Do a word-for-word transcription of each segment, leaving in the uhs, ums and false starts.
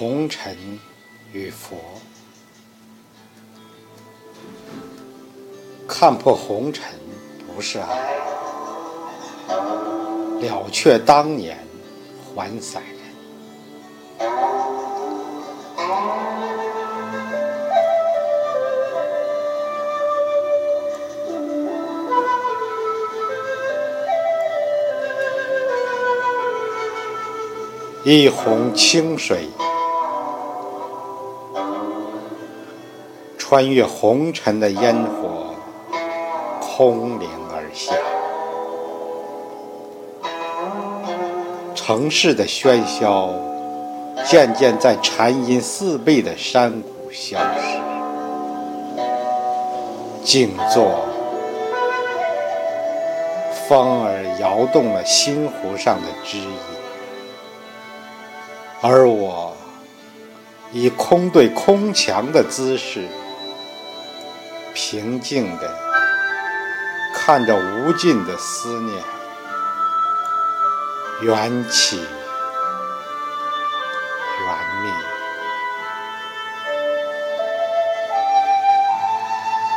红尘与佛。看破红尘不是爱，了却当年还散人。一泓清水穿越红尘的烟火，空灵而下。城市的喧嚣渐渐在禅音四倍的山谷消失，静坐风儿摇动了心湖上的枝叶，而我以空对空墙的姿势，平静地看着无尽的思念缘起缘灭。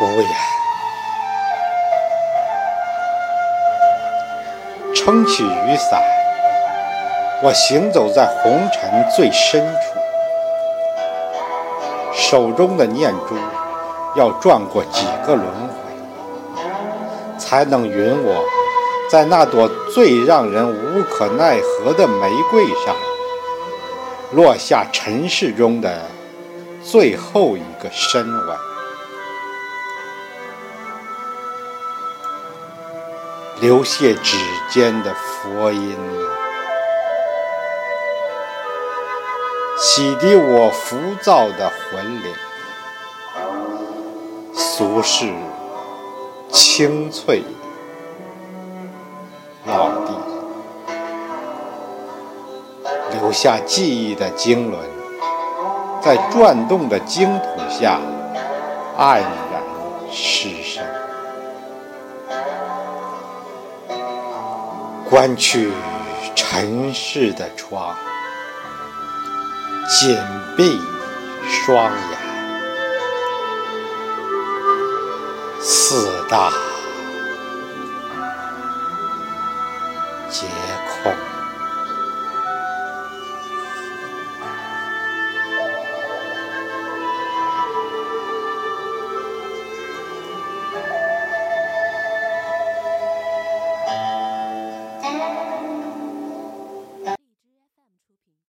无言撑起雨伞，我行走在红尘最深处，手中的念珠要转过几个轮回，才能允我在那朵最让人无可奈何的玫瑰上落下尘世中的最后一个深吻。流泻指尖的佛音洗涤我浮躁的魂灵，俗世清脆落地，留下记忆的经轮在转动的经土下黯然失声。关去尘世的窗，紧闭双眼，四大皆空。